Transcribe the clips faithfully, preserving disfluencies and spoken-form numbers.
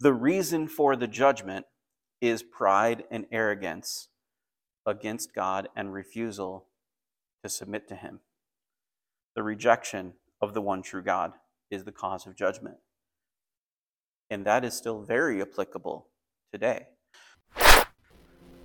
The reason for the judgment is pride and arrogance against God and refusal to submit to him. The rejection of the one true God is the cause of judgment. And that is still very applicable today.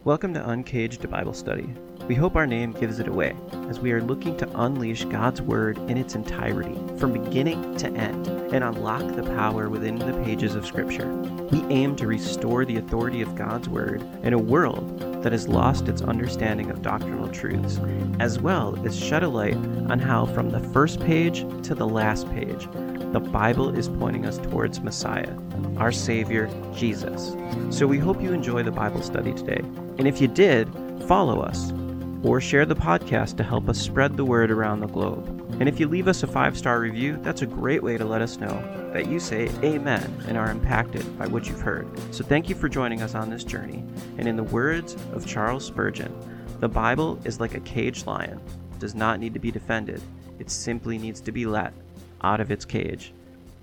Welcome to Uncaged Bible Study. We hope our name gives it away, as we are looking to unleash God's Word in its entirety, from beginning to end, and unlock the power within the pages of Scripture. We aim to restore the authority of God's Word in a world that has lost its understanding of doctrinal truths, as well as shed a light on how, from the first page to the last page, the Bible is pointing us towards Messiah, our Savior, Jesus. So we hope you enjoy the Bible study today, and if you did, follow us, or share the podcast to help us spread the word around the globe. And if you leave us a five-star review, that's a great way to let us know that you say amen and are impacted by what you've heard. So thank you for joining us on this journey. And in the words of Charles Spurgeon, the Bible is like a caged lion. It does not need to be defended. It simply needs to be let out of its cage.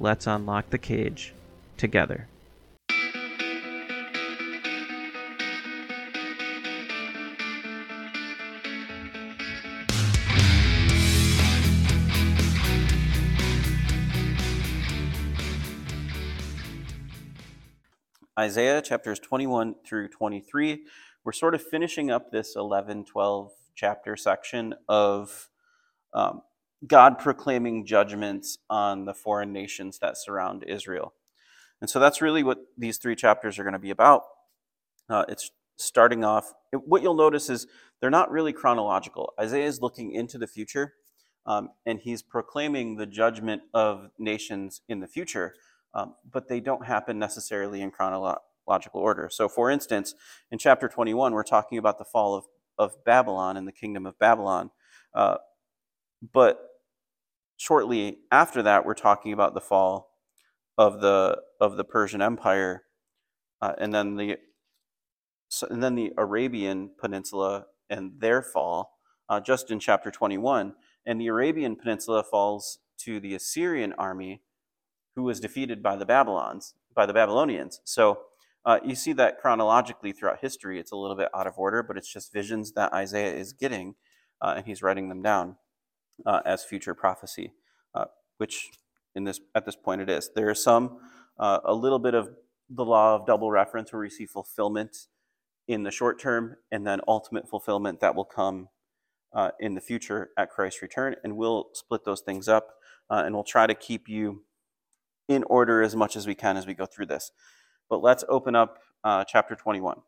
Let's unlock the cage together. Isaiah chapters twenty-one through twenty-three, we're sort of finishing up this eleven twelve chapter section of um, God proclaiming judgments on the foreign nations that surround Israel. And so that's really what these three chapters are going to be about. Uh, it's starting off, what you'll notice is they're not really chronological. Isaiah is looking into the future, um, and he's proclaiming the judgment of nations in the future. Um, but they don't happen necessarily in chronological order. So for instance, in chapter twenty-one, we're talking about the fall of, of Babylon and the kingdom of Babylon. Uh, but shortly after that, we're talking about the fall of the of the Persian Empire, uh, and then the so, and then the Arabian Peninsula and their fall, uh, just in chapter twenty-one. And the Arabian Peninsula falls to the Assyrian army, who was defeated by the Babylons, by the Babylonians. So uh, you see that chronologically throughout history, it's a little bit out of order, but it's just visions that Isaiah is getting, uh, and he's writing them down uh, as future prophecy, uh, which in this at this point it is. There is some, uh, a little bit of the law of double reference where we see fulfillment in the short term, and then ultimate fulfillment that will come uh, in the future at Christ's return, and we'll split those things up, uh, and we'll try to keep you in order as much as we can as we go through this. But let's open up uh, chapter twenty-one.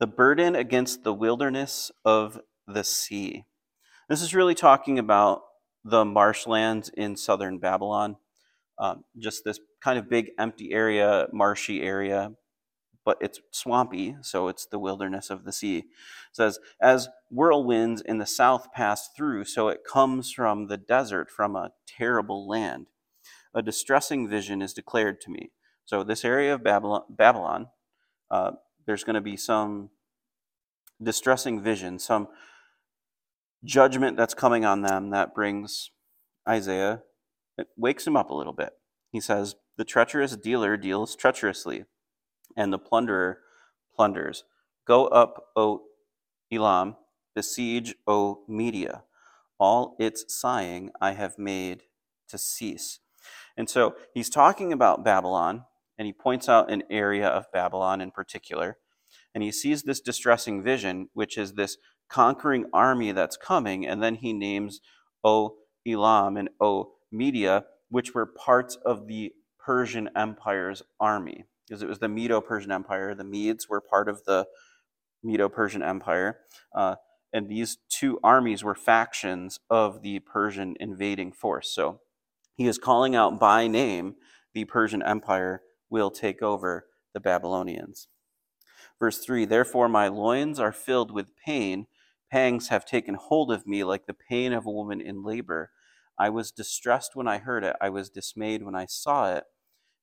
The burden against the wilderness of the sea. This is really talking about the marshlands in southern Babylon, um, just this kind of big empty area, marshy area, but it's swampy, so it's the wilderness of the sea. It says, as whirlwinds in the south pass through, so it comes from the desert, from a terrible land. A distressing vision is declared to me. So this area of Babylon, Babylon uh, there's going to be some distressing vision, some judgment that's coming on them that brings Isaiah, it wakes him up a little bit. He says, the treacherous dealer deals treacherously, and the plunderer plunders. Go up, O Elam, besiege, O Media. All its sighing I have made to cease. And so he's talking about Babylon, and he points out an area of Babylon in particular, and he sees this distressing vision, which is this conquering army that's coming, and then he names O Elam and O Media, which were parts of the Persian Empire's army, because it was the Medo-Persian Empire. The Medes were part of the Medo-Persian Empire, uh, and these two armies were factions of the Persian invading force. So he is calling out by name, the Persian Empire will take over the Babylonians. Verse three, therefore my loins are filled with pain. Pangs have taken hold of me like the pain of a woman in labor. I was distressed when I heard it. I was dismayed when I saw it.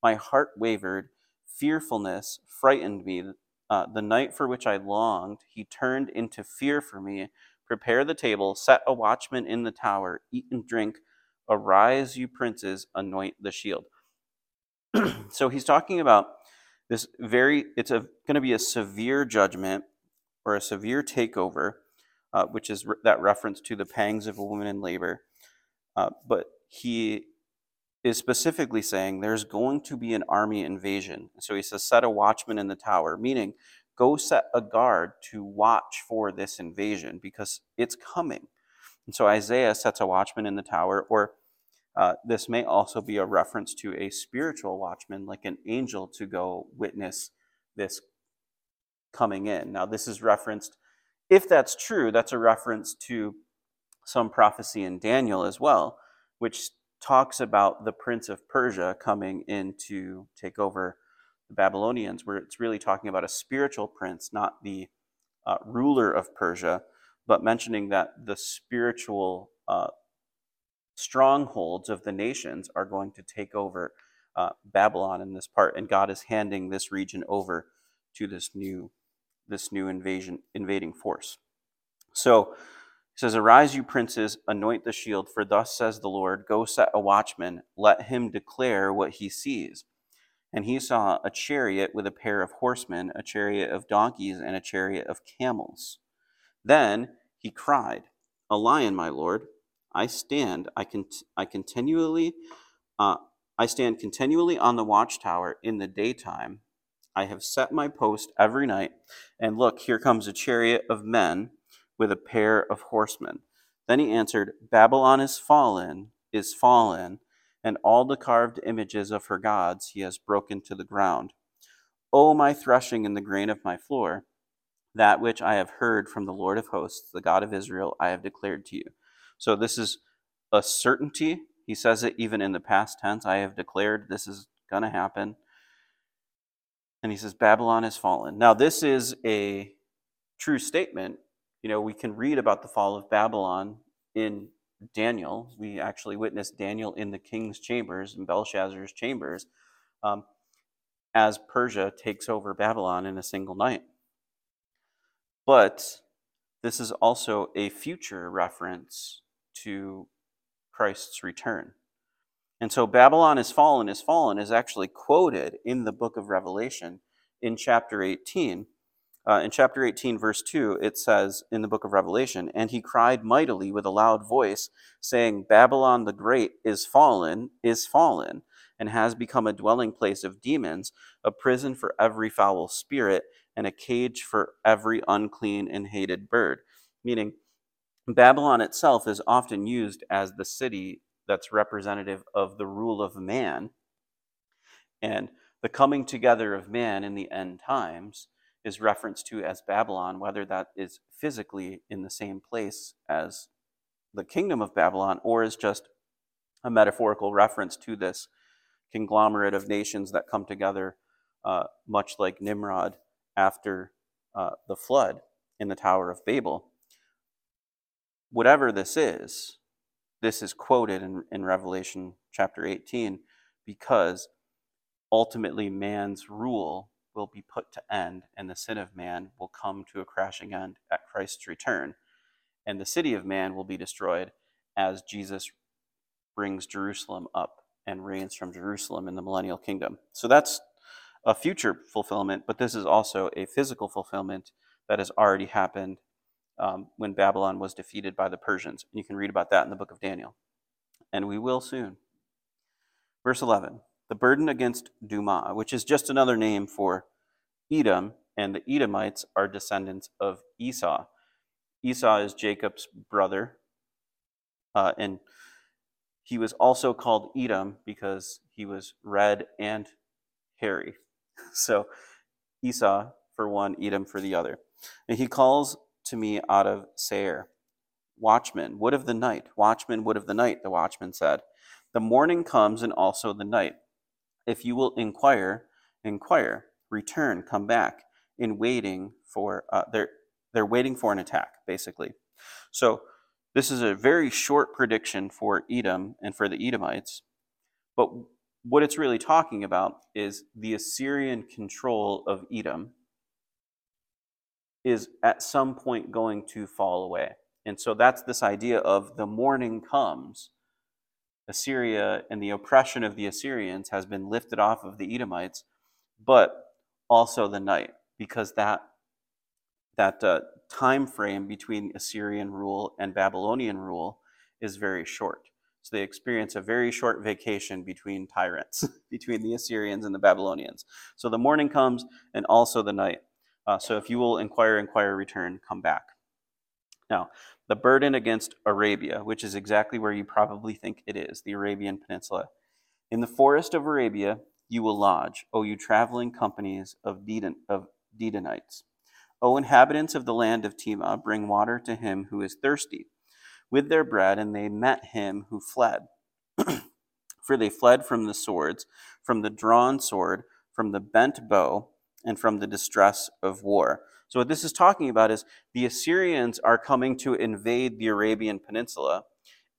My heart wavered. Fearfulness frightened me. Uh, the night for which I longed, he turned into fear for me. Prepare the table, set a watchman in the tower, eat and drink. Arise, you princes, anoint the shield. So he's talking about this very, it's a, going to be a severe judgment or a severe takeover, uh, which is re- that reference to the pangs of a woman in labor. Uh, but he is specifically saying there's going to be an army invasion. So he says, set a watchman in the tower, meaning go set a guard to watch for this invasion because it's coming. And so Isaiah sets a watchman in the tower, or uh, this may also be a reference to a spiritual watchman, like an angel, to go witness this coming in. Now this is referenced, if that's true, that's a reference to some prophecy in Daniel as well, which talks about the prince of Persia coming in to take over the Babylonians, where it's really talking about a spiritual prince, not the uh, ruler of Persia, but mentioning that the spiritual uh, strongholds of the nations are going to take over uh, Babylon in this part, and God is handing this region over to this new this new invasion invading force. So it says, arise, you princes, anoint the shield, for thus says the Lord, go set a watchman, let him declare what he sees. And he saw a chariot with a pair of horsemen, a chariot of donkeys, and a chariot of camels. Then he cried, a lion, my Lord, I stand, I can, cont- I continually, uh, I stand continually on the watchtower in the daytime. I have set my post every night, and look, here comes a chariot of men with a pair of horsemen. Then he answered, Babylon is fallen, is fallen, and all the carved images of her gods he has broken to the ground. O my threshing and the grain of my floor, that which I have heard from the Lord of hosts, the God of Israel, I have declared to you. So this is a certainty. He says it even in the past tense. I have declared this is going to happen. And he says, Babylon is fallen. Now this is a true statement. You know, we can read about the fall of Babylon in Daniel. We actually witnessed Daniel in the king's chambers, in Belshazzar's chambers, um, as Persia takes over Babylon in a single night. But this is also a future reference to Christ's return. And so Babylon is fallen, is fallen is actually quoted in the book of Revelation in chapter eighteen. Uh, in chapter eighteen, verse two, it says in the book of Revelation, and he cried mightily with a loud voice, saying, Babylon the Great is fallen, is fallen, and has become a dwelling place of demons, a prison for every foul spirit, and a cage for every unclean and hated bird. Meaning, Babylon itself is often used as the city that's representative of the rule of man, and the coming together of man in the end times is referenced to as Babylon, whether that is physically in the same place as the kingdom of Babylon or is just a metaphorical reference to this conglomerate of nations that come together, uh, much like Nimrod after uh, the flood in the Tower of Babel. Whatever this is, this is quoted in, in Revelation chapter eighteen because ultimately man's rule will be put to end, and the sin of man will come to a crashing end at Christ's return. And the city of man will be destroyed as Jesus brings Jerusalem up and reigns from Jerusalem in the millennial kingdom. So that's a future fulfillment, but this is also a physical fulfillment that has already happened um, when Babylon was defeated by the Persians. And you can read about that in the book of Daniel. And we will soon. Verse eleven. The burden against Dumah, which is just another name for Edom, and the Edomites are descendants of Esau. Esau is Jacob's brother, uh, and he was also called Edom because he was red and hairy. So Esau for one, Edom for the other. And he calls to me out of Seir, watchman, wood of the night, watchman, wood of the night, the watchman said. The morning comes and also the night. If you will inquire, inquire, return, come back, in waiting for, uh, they're, they're waiting for an attack, basically. So this is a very short prediction for Edom and for the Edomites. But what it's really talking about is the Assyrian control of Edom is at some point going to fall away. And so that's this idea of the morning comes Assyria and the oppression of the Assyrians has been lifted off of the Edomites, but also the night, because that that uh, time frame between Assyrian rule and Babylonian rule is very short. So they experience a very short vacation between tyrants, between the Assyrians and the Babylonians. So the morning comes and also the night. Uh, so if you will inquire, inquire, return, come back. Now, the burden against Arabia, which is exactly where you probably think it is, the Arabian Peninsula. In the forest of Arabia, you will lodge, O you traveling companies of Dedan, of Dedanites. O inhabitants of the land of Timah, bring water to him who is thirsty. With their bread, and they met him who fled. For they fled from the swords, from the drawn sword, from the bent bow, and from the distress of war. So what this is talking about is the Assyrians are coming to invade the Arabian Peninsula,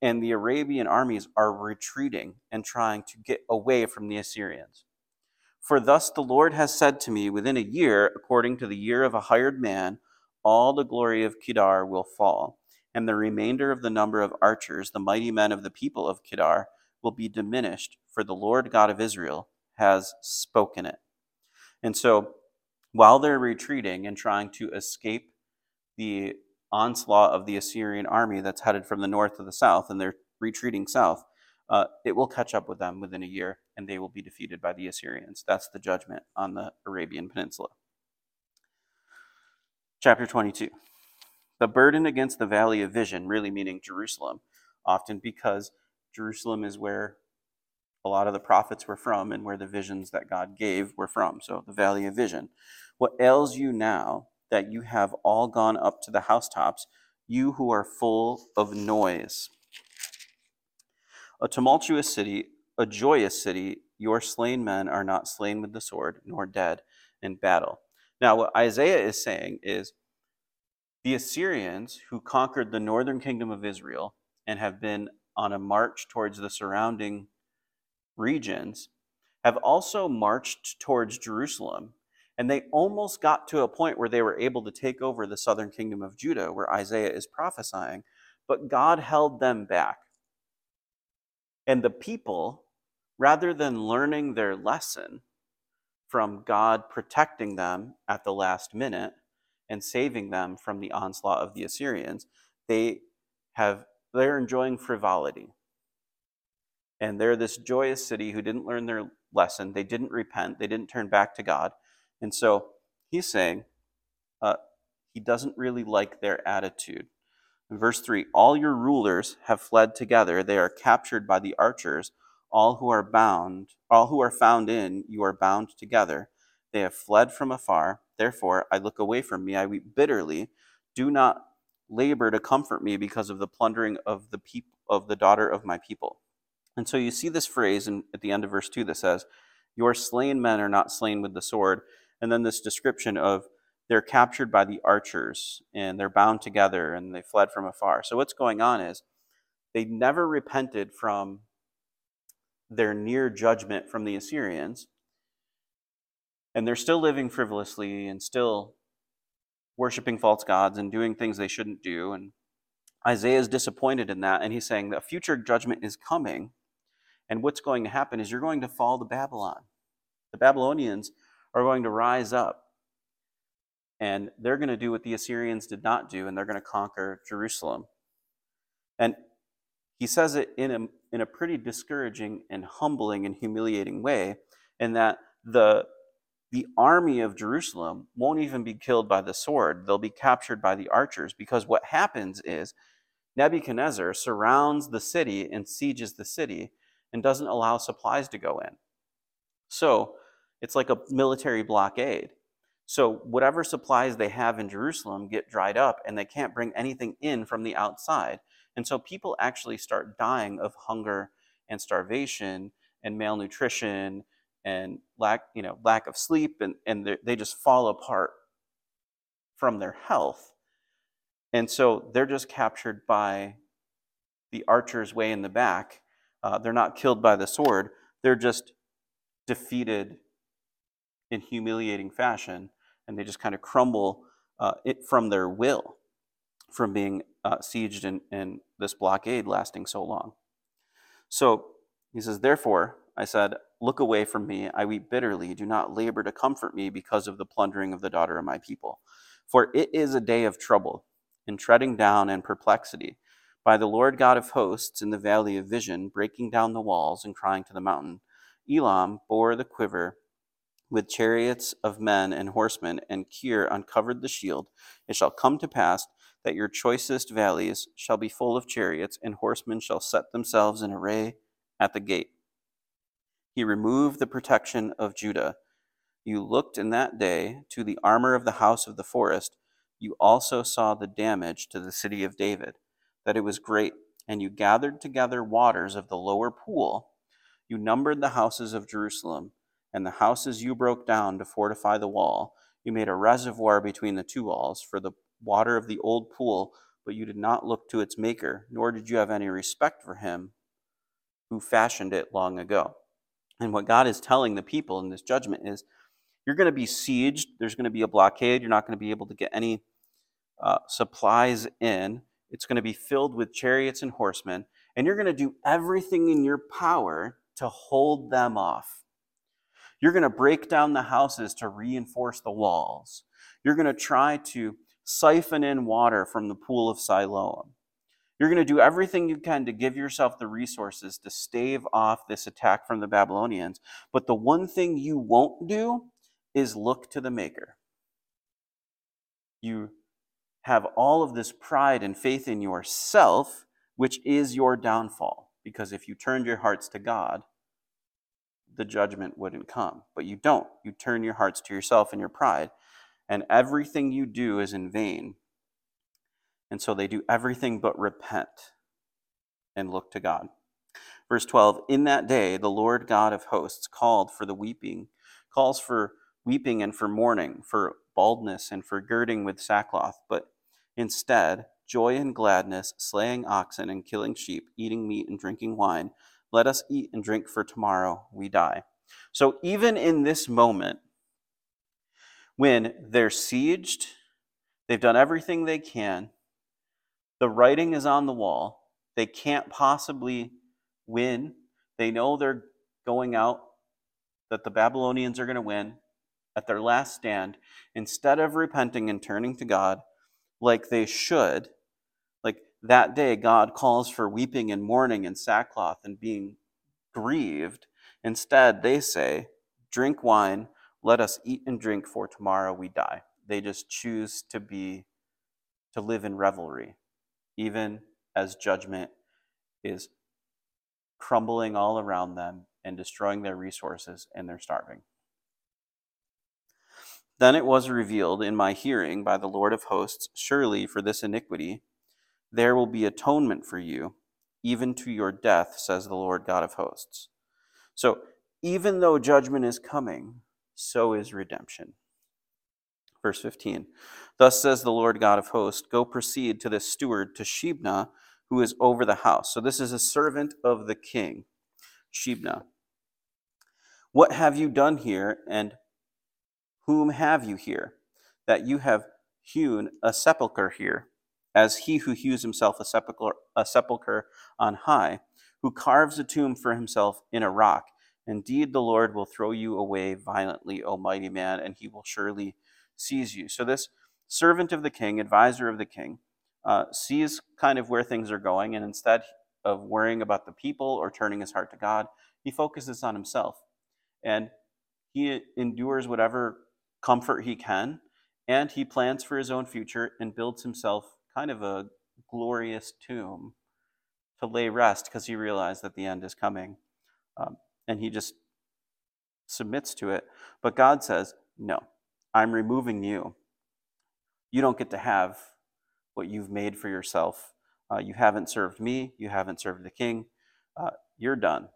and the Arabian armies are retreating and trying to get away from the Assyrians. For thus the Lord has said to me, within a year, according to the year of a hired man, all the glory of Kedar will fall, and the remainder of the number of archers, the mighty men of the people of Kedar, will be diminished, for the Lord God of Israel has spoken it. And so, while they're retreating and trying to escape the onslaught of the Assyrian army that's headed from the north to the south, and they're retreating south, uh, it will catch up with them within a year, and they will be defeated by the Assyrians. That's the judgment on the Arabian Peninsula. Chapter twenty-two. The burden against the Valley of Vision, really meaning Jerusalem, often because Jerusalem is where a lot of the prophets were from and where the visions that God gave were from. So the Valley of Vision. What ails you now that you have all gone up to the housetops, you who are full of noise? A tumultuous city, a joyous city, your slain men are not slain with the sword, nor dead in battle. Now what Isaiah is saying is, the Assyrians, who conquered the northern kingdom of Israel and have been on a march towards the surrounding regions, have also marched towards Jerusalem, and they almost got to a point where they were able to take over the southern kingdom of Judah, where Isaiah is prophesying, but God held them back. And the people, rather than learning their lesson from God protecting them at the last minute and saving them from the onslaught of the Assyrians, they have they're enjoying frivolity. And they're this joyous city who didn't learn their lesson. They didn't repent. They didn't turn back to God. And so he's saying uh, he doesn't really like their attitude. In verse three, all your rulers have fled together. They are captured by the archers. All who are bound, all who are found in, you are bound together. They have fled from afar. Therefore, I look away from me. I weep bitterly. Do not labor to comfort me because of the plundering of the peop- of the daughter of my people. And so you see this phrase in, at the end of verse two that says, your slain men are not slain with the sword. And then this description of they're captured by the archers and they're bound together and they fled from afar. So what's going on is they never repented from their near judgment from the Assyrians. And they're still living frivolously and still worshiping false gods and doing things they shouldn't do. And Isaiah is disappointed in that. And he's saying that future judgment is coming. And what's going to happen is you're going to fall to Babylon. The Babylonians are going to rise up, and they're going to do what the Assyrians did not do, and they're going to conquer Jerusalem. And he says it in a, in a pretty discouraging and humbling and humiliating way, in that the, the army of Jerusalem won't even be killed by the sword. They'll be captured by the archers, because what happens is Nebuchadnezzar surrounds the city and sieges the city, and doesn't allow supplies to go in. So it's like a military blockade. So whatever supplies they have in Jerusalem get dried up, and they can't bring anything in from the outside. And so people actually start dying of hunger and starvation and malnutrition and lack, you know, lack of sleep, and, and they just fall apart from their health. And so they're just captured by the archers way in the back. Uh, they're not killed by the sword. They're just defeated in humiliating fashion, and they just kind of crumble uh, it from their will, from being uh, sieged in, in this blockade lasting so long. So he says, therefore, I said, look away from me, I weep bitterly, do not labor to comfort me because of the plundering of the daughter of my people. For it is a day of trouble, and treading down and perplexity, by the Lord God of hosts in the valley of vision, breaking down the walls and crying to the mountain. Elam bore the quiver with chariots of men and horsemen, and Kir uncovered the shield. It shall come to pass that your choicest valleys shall be full of chariots, and horsemen shall set themselves in array at the gate. He removed the protection of Judah. You looked in that day to the armor of the house of the forest. You also saw the damage to the city of David, that it was great, and you gathered together waters of the lower pool. You numbered the houses of Jerusalem, and the houses you broke down to fortify the wall. You made a reservoir between the two walls for the water of the old pool, but you did not look to its maker, nor did you have any respect for him who fashioned it long ago. And what God is telling the people in this judgment is, you're going to be sieged, there's going to be a blockade, you're not going to be able to get any uh, supplies in, it's going to be filled with chariots and horsemen, and you're going to do everything in your power to hold them off. You're going to break down the houses to reinforce the walls. You're going to try to siphon in water from the pool of Siloam. You're going to do everything you can to give yourself the resources to stave off this attack from the Babylonians. But the one thing you won't do is look to the Maker. You have all of this pride and faith in yourself, which is your downfall. Because if you turned your hearts to God, the judgment wouldn't come. But you don't. You turn your hearts to yourself and your pride, and everything you do is in vain. And so they do everything but repent and look to God. Verse twelve, in that day the Lord God of hosts called for the weeping, calls for weeping and for mourning, for baldness and for girding with sackcloth, but instead joy and gladness, slaying oxen and killing sheep, eating meat and drinking wine. Let us eat and drink, for tomorrow we die. So even in this moment, when they're sieged, they've done everything they can, the writing is on the wall, they can't possibly win, they know they're going out, that the Babylonians are going to win at their last stand. Instead of repenting and turning to God like they should, like that day God calls for weeping and mourning and sackcloth and being grieved, instead they say, drink wine, let us eat and drink, for tomorrow we die. They just choose to be, to live in revelry, even as judgment is crumbling all around them and destroying their resources, and they're starving. Then it was revealed in my hearing by the Lord of hosts, surely for this iniquity there will be atonement for you, even to your death, says the Lord God of hosts. So even though judgment is coming, so is redemption. Verse fifteen, thus says the Lord God of hosts, go proceed to this steward, to Shebna, who is over the house. So this is a servant of the king, Shebna. What have you done here, and whom have you here, that you have hewn a sepulchre here, as he who hews himself a sepulchre, a sepulchre on high, who carves a tomb for himself in a rock? Indeed, the Lord will throw you away violently, O mighty man, and he will surely seize you. So this servant of the king, advisor of the king, uh, sees kind of where things are going, and instead of worrying about the people or turning his heart to God, he focuses on himself. And he endures whatever comfort he can, and he plans for his own future and builds himself kind of a glorious tomb to lay rest, because he realized that the end is coming. Um, And he just submits to it. But God says, no, I'm removing you. You don't get to have what you've made for yourself. Uh, you haven't served me. You haven't served the king. Uh, you're done.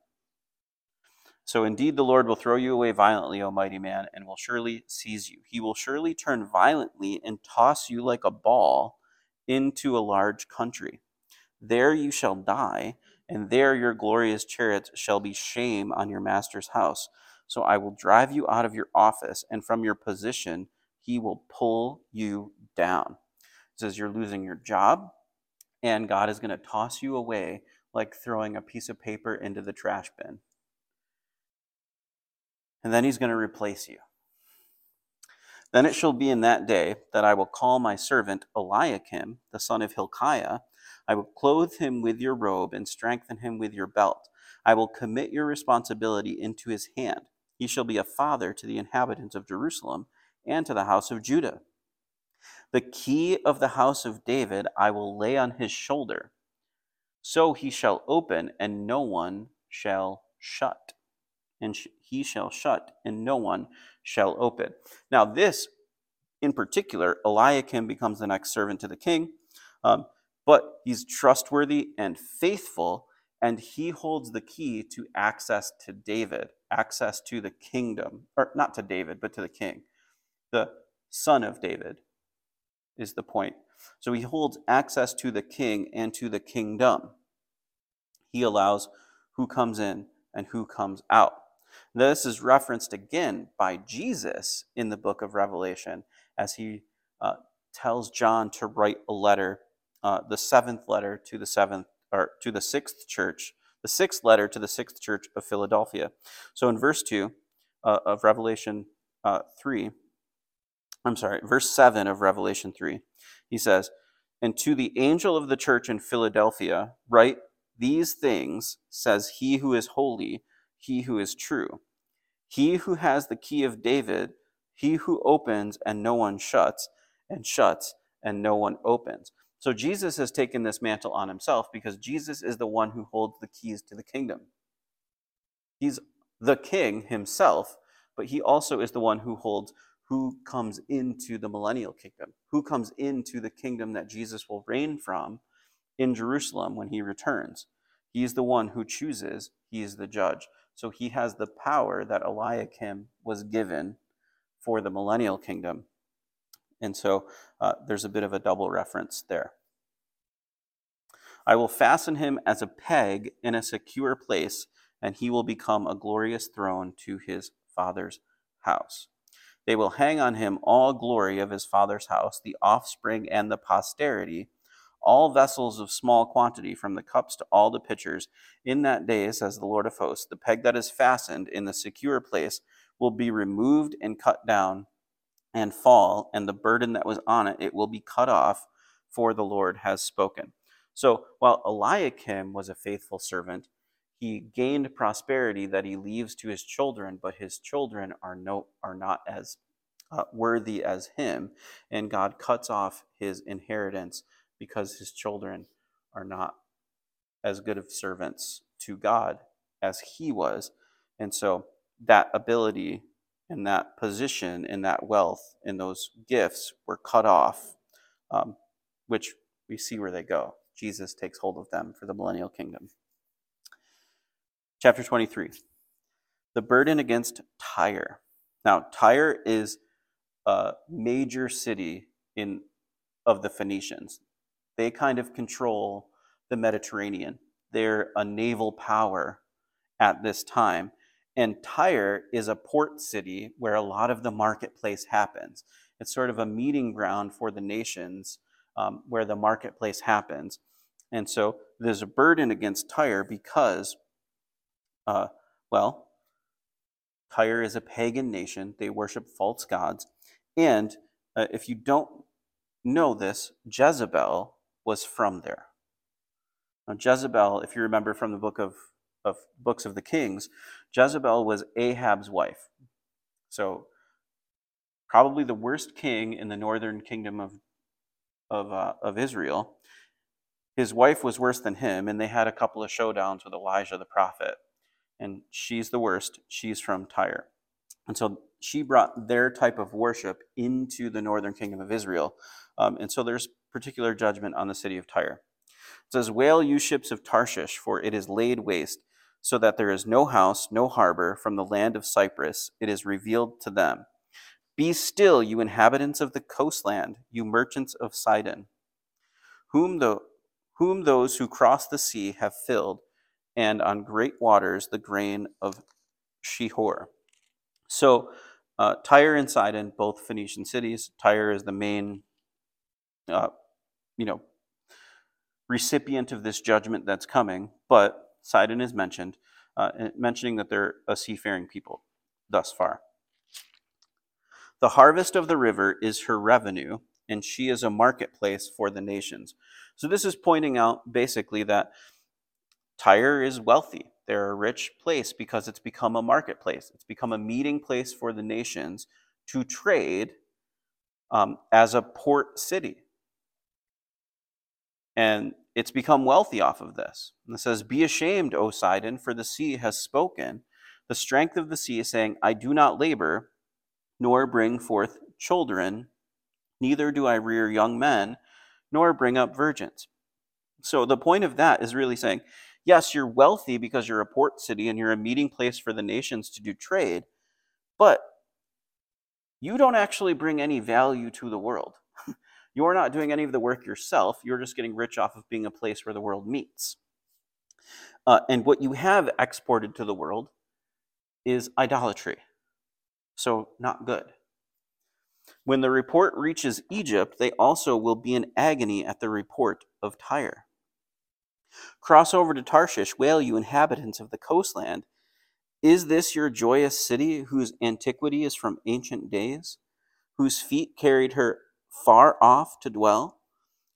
So indeed, the Lord will throw you away violently, O mighty man, and will surely seize you. He will surely turn violently and toss you like a ball into a large country. There you shall die, and there your glorious chariots shall be shame on your master's house. So I will drive you out of your office, and from your position he will pull you down. It says you're losing your job, and God is going to toss you away like throwing a piece of paper into the trash bin. And then he's going to replace you. Then it shall be in that day that I will call my servant Eliakim, the son of Hilkiah. I will clothe him with your robe and strengthen him with your belt. I will commit your responsibility into his hand. He shall be a father to the inhabitants of Jerusalem and to the house of Judah. The key of the house of David I will lay on his shoulder. So he shall open, and no one shall shut. And he shall shut, and no one shall open. Now this, in particular, Eliakim becomes the next servant to the king. Um, but he's trustworthy and faithful, and he holds the key to access to David, access to the kingdom, or not to David, but to the king. The son of David is the point. So he holds access to the king and to the kingdom. He allows who comes in and who comes out. This is referenced again by Jesus in the book of Revelation as he uh, tells John to write a letter, uh, the seventh letter to the seventh or to the sixth church, the sixth letter to the sixth church of Philadelphia. So in verse two uh, of Revelation uh, three, I'm sorry, verse seven of Revelation three, he says, "And to the angel of the church in Philadelphia, write these things, says he who is holy, he who is true, he who has the key of David, he who opens and no one shuts, and shuts and no one opens." So Jesus has taken this mantle on himself because Jesus is the one who holds the keys to the kingdom. He's the king himself, but he also is the one who holds who comes into the millennial kingdom, who comes into the kingdom that Jesus will reign from in Jerusalem when he returns. He is the one who chooses, he is the judge. So he has the power that Eliakim was given for the millennial kingdom. And so uh, there's a bit of a double reference there. I will fasten him as a peg in a secure place, and he will become a glorious throne to his father's house. They will hang on him all glory of his father's house, the offspring and the posterity, all vessels of small quantity, from the cups to all the pitchers. In that day, says the Lord of hosts, the peg that is fastened in the secure place will be removed and cut down and fall, and the burden that was on it, it will be cut off, for the Lord has spoken. So while Eliakim was a faithful servant, he gained prosperity that he leaves to his children, but his children are no are not as uh, worthy as him, and God cuts off his inheritance because his children are not as good of servants to God as he was. And so that ability and that position and that wealth and those gifts were cut off, um, which we see where they go. Jesus takes hold of them for the millennial kingdom. Chapter twenty-three, the burden against Tyre. Now, Tyre is a major city in of the Phoenicians. They kind of control the Mediterranean. They're a naval power at this time. And Tyre is a port city where a lot of the marketplace happens. It's sort of a meeting ground for the nations um, where the marketplace happens. And so there's a burden against Tyre because Uh, well, Tyre is a pagan nation. They worship false gods. And uh, if you don't know this, Jezebel was from there. Now, Jezebel, if you remember from the book of, of books of the Kings, Jezebel was Ahab's wife. So probably the worst king in the northern kingdom of, of, uh, of Israel. His wife was worse than him, and they had a couple of showdowns with Elijah the prophet. And she's the worst. She's from Tyre. And so she brought their type of worship into the northern kingdom of Israel. Um, and so there's particular judgment on the city of Tyre. It says, "Wail, you ships of Tarshish, for it is laid waste, so that there is no house, no harbor. From the land of Cyprus, it is revealed to them. Be still, you inhabitants of the coastland, you merchants of Sidon, whom, the, whom those who cross the sea have filled, and on great waters the grain of Shihor." So uh, Tyre and Sidon, both Phoenician cities. Tyre is the main, uh, you know, recipient of this judgment that's coming. but Sidon is mentioned, uh, mentioning that they're a seafaring people thus far. The harvest of the river is her revenue, and she is a marketplace for the nations. So this is pointing out basically that Tyre is wealthy. They're a rich place because it's become a marketplace. It's become a meeting place for the nations to trade um, as a port city. And it's become wealthy off of this. And it says, "Be ashamed, O Sidon, for the sea has spoken. The strength of the sea, saying, I do not labor, nor bring forth children, neither do I rear young men, nor bring up virgins." So the point of that is really saying, yes, you're wealthy because you're a port city and you're a meeting place for the nations to do trade, but you don't actually bring any value to the world. You're not doing any of the work yourself. You're just getting rich off of being a place where the world meets. Uh, and what you have exported to the world is idolatry. So not good. When the report reaches Egypt, they also will be in agony at the report of Tyre. Cross over to Tarshish, wail, you inhabitants of the coastland. Is this your joyous city, whose antiquity is from ancient days, whose feet carried her far off to dwell,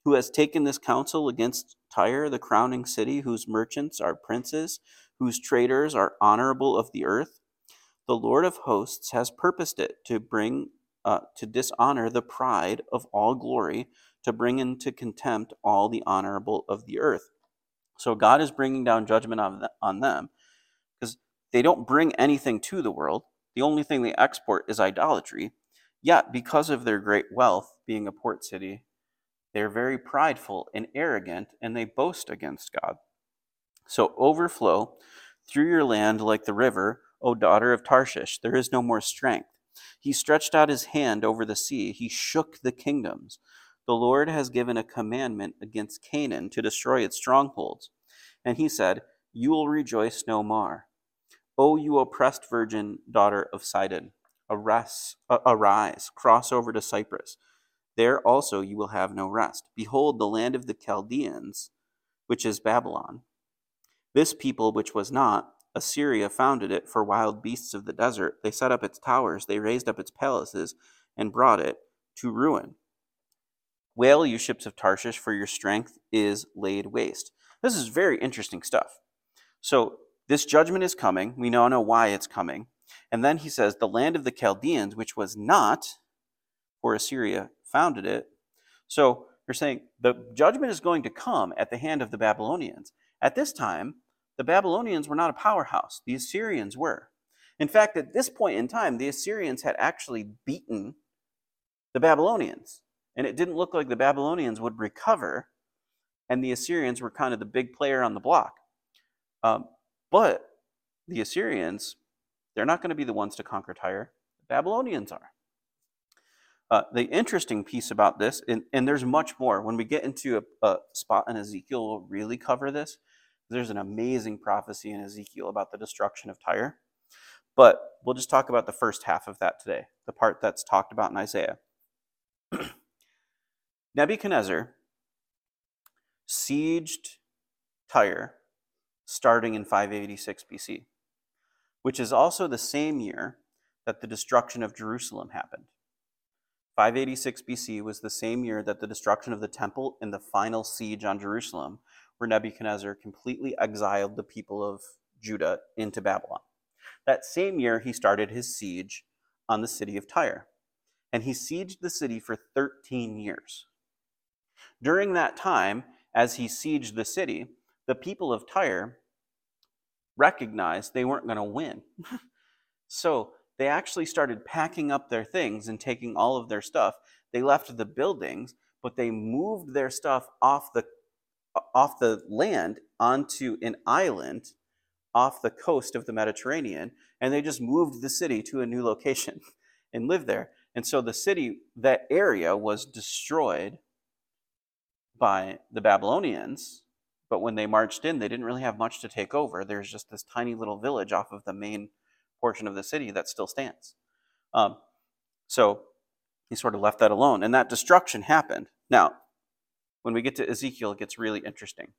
who has taken this counsel against Tyre, the crowning city, whose merchants are princes, whose traders are honorable of the earth? The Lord of hosts has purposed it to bring uh, to dishonor the pride of all glory, to bring into contempt all the honorable of the earth. So God is bringing down judgment on them because they don't bring anything to the world. The only thing they export is idolatry. Yet, because of their great wealth, being a port city, they're very prideful and arrogant, and they boast against God. So overflow through your land like the river, O daughter of Tarshish, there is no more strength. He stretched out his hand over the sea. He shook the kingdoms. The Lord has given a commandment against Canaan to destroy its strongholds. And he said, you will rejoice no more. O you oppressed virgin daughter of Sidon, arise, arise, cross over to Cyprus. There also you will have no rest. Behold, the land of the Chaldeans, which is Babylon. This people which was not, Assyria founded it for wild beasts of the desert. They set up its towers, they raised up its palaces, and brought it to ruin. Wail, you ships of Tarshish, for your strength is laid waste. This is very interesting stuff. So this judgment is coming. We now know why it's coming. And then he says, the land of the Chaldeans, which was not, for Assyria founded it. So you're saying the judgment is going to come at the hand of the Babylonians. At this time, the Babylonians were not a powerhouse. The Assyrians were. In fact, at this point in time, the Assyrians had actually beaten the Babylonians. And it didn't look like the Babylonians would recover, and the Assyrians were kind of the big player on the block. Um, but the Assyrians, they're not going to be the ones to conquer Tyre. The Babylonians are. Uh, the interesting piece about this, and, and there's much more. When we get into a, a spot in Ezekiel, we'll really cover this. There's an amazing prophecy in Ezekiel about the destruction of Tyre. But we'll just talk about the first half of that today, the part that's talked about in Isaiah. Nebuchadnezzar sieged Tyre starting in five eighty-six B C, which is also the same year that the destruction of Jerusalem happened. five eighty-six B C was the same year that the destruction of the temple and the final siege on Jerusalem, where Nebuchadnezzar completely exiled the people of Judah into Babylon. That same year, he started his siege on the city of Tyre, and he sieged the city for thirteen years. During that time, as he sieged the city, the people of Tyre recognized they weren't going to win. So they actually started packing up their things and taking all of their stuff. They left the buildings, but they moved their stuff off the, off the land onto an island off the coast of the Mediterranean, and they just moved the city to a new location and lived there. And so the city, that area, was destroyed by the Babylonians, but when they marched in, they didn't really have much to take over. There's just this tiny little village off of the main portion of the city that still stands. Um, so he sort of left that alone, and that destruction happened. Now, when we get to Ezekiel, it gets really interesting.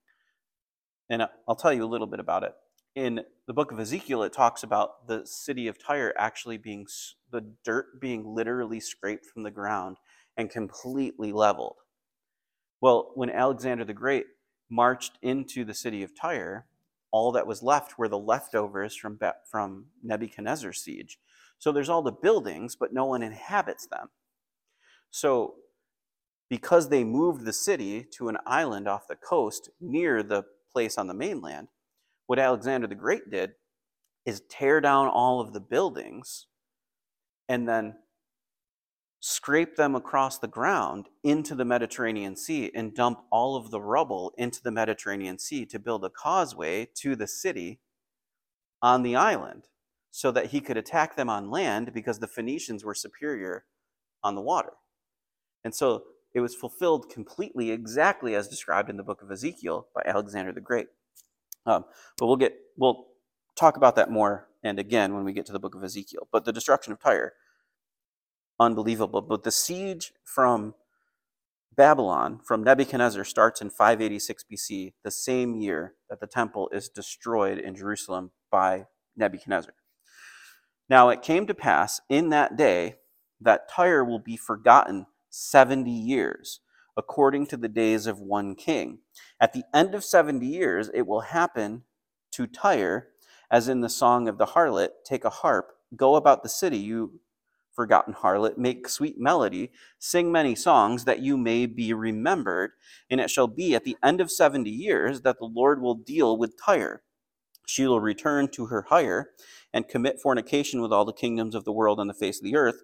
And I'll tell you a little bit about it. In the book of Ezekiel, it talks about the city of Tyre actually being, the dirt being literally scraped from the ground and completely leveled. Well, when Alexander the Great marched into the city of Tyre, all that was left were the leftovers from, from Nebuchadnezzar's siege. So there's all the buildings, but no one inhabits them. So because they moved the city to an island off the coast near the place on the mainland, what Alexander the Great did is tear down all of the buildings and then scrape them across the ground into the Mediterranean Sea and dump all of the rubble into the Mediterranean Sea to build a causeway to the city on the island so that he could attack them on land because the Phoenicians were superior on the water. And so it was fulfilled completely exactly as described in the book of Ezekiel by Alexander the Great. Um, but we'll get we'll talk about that more and again when we get to the book of Ezekiel. But the destruction of Tyre, unbelievable. But the siege from Babylon, from Nebuchadnezzar, starts in five eighty-six B C, the same year that the temple is destroyed in Jerusalem by Nebuchadnezzar. Now it came to pass in that day that Tyre will be forgotten seventy years, according to the days of one king. At the end of seventy years, it will happen to Tyre, as in the song of the harlot, take a harp, go about the city, you forgotten harlot, make sweet melody, sing many songs, that you may be remembered. And it shall be at the end of seventy years that the Lord will deal with Tyre. She will return to her hire and commit fornication with all the kingdoms of the world on the face of the earth.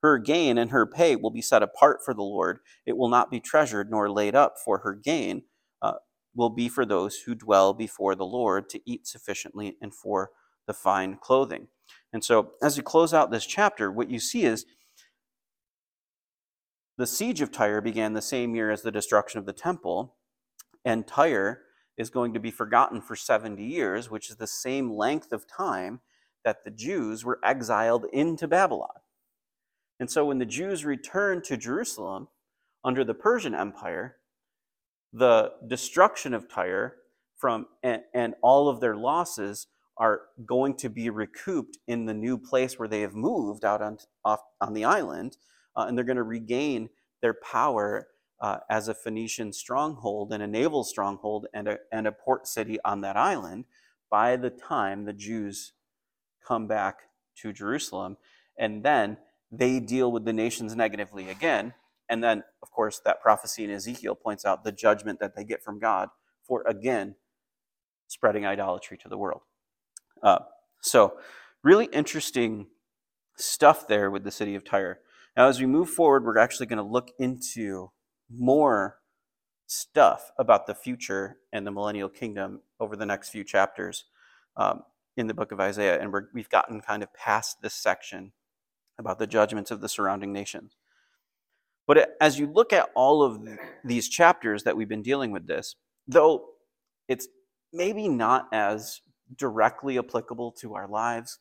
Her gain and her pay will be set apart for the Lord. It will not be treasured nor laid up, for her gain uh, will be for those who dwell before the Lord to eat sufficiently and for the fine clothing. And so as you close out this chapter, what you see is the siege of Tyre began the same year as the destruction of the temple, and Tyre is going to be forgotten for seventy years, which is the same length of time that the Jews were exiled into Babylon. And so when the Jews returned to Jerusalem under the Persian Empire, the destruction of Tyre from and, and all of their losses are going to be recouped in the new place where they have moved out on, off, on the island, uh, and they're going to regain their power uh, as a Phoenician stronghold and a naval stronghold and a, and a port city on that island by the time the Jews come back to Jerusalem. And then they deal with the nations negatively again. And then, of course, that prophecy in Ezekiel points out the judgment that they get from God for, again, spreading idolatry to the world. Uh, so really interesting stuff there with the city of Tyre. Now, as we move forward, we're actually going to look into more stuff about the future and the millennial kingdom over the next few chapters um, in the book of Isaiah. And we're, we've gotten kind of past this section about the judgments of the surrounding nations. But as you look at all of these chapters that we've been dealing with this, though it's maybe not as directly applicable to our lives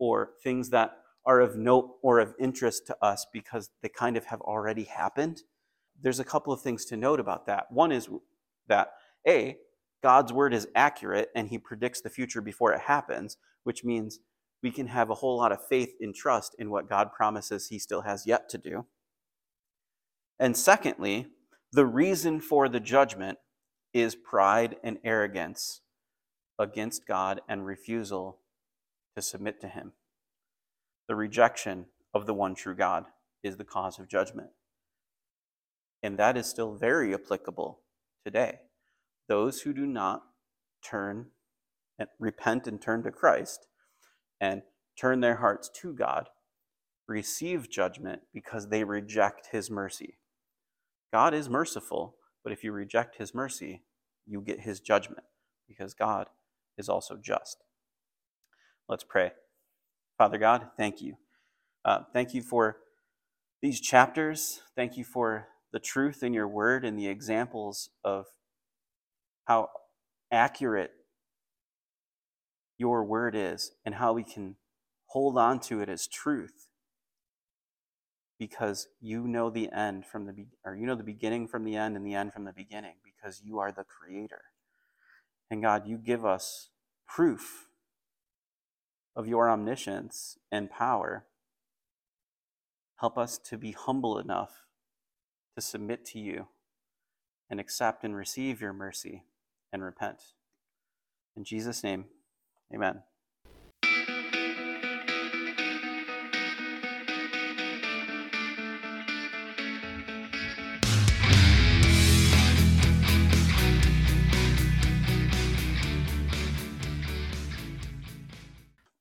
or things that are of note or of interest to us because they kind of have already happened, there's a couple of things to note about that. One is that, A, God's word is accurate and he predicts the future before it happens, which means we can have a whole lot of faith and trust in what God promises he still has yet to do. And secondly, the reason for the judgment is pride and arrogance against God and refusal to submit to him. The rejection of the one true God is the cause of judgment. And that is still very applicable today. Those who do not turn and repent and turn to Christ and turn their hearts to God, receive judgment because they reject his mercy. God is merciful, but if you reject his mercy, you get his judgment because God is also just. Let's pray. Father God, thank you. Uh, thank you for these chapters. Thank you for the truth in your word and the examples of how accurate your word is and how we can hold on to it as truth, because you know the end from the be- or you know the beginning from the end and the end from the beginning, because you are the creator. And God, you give us proof of your omniscience and power. Help us to be humble enough to submit to you and accept and receive your mercy and repent. In Jesus' name, amen.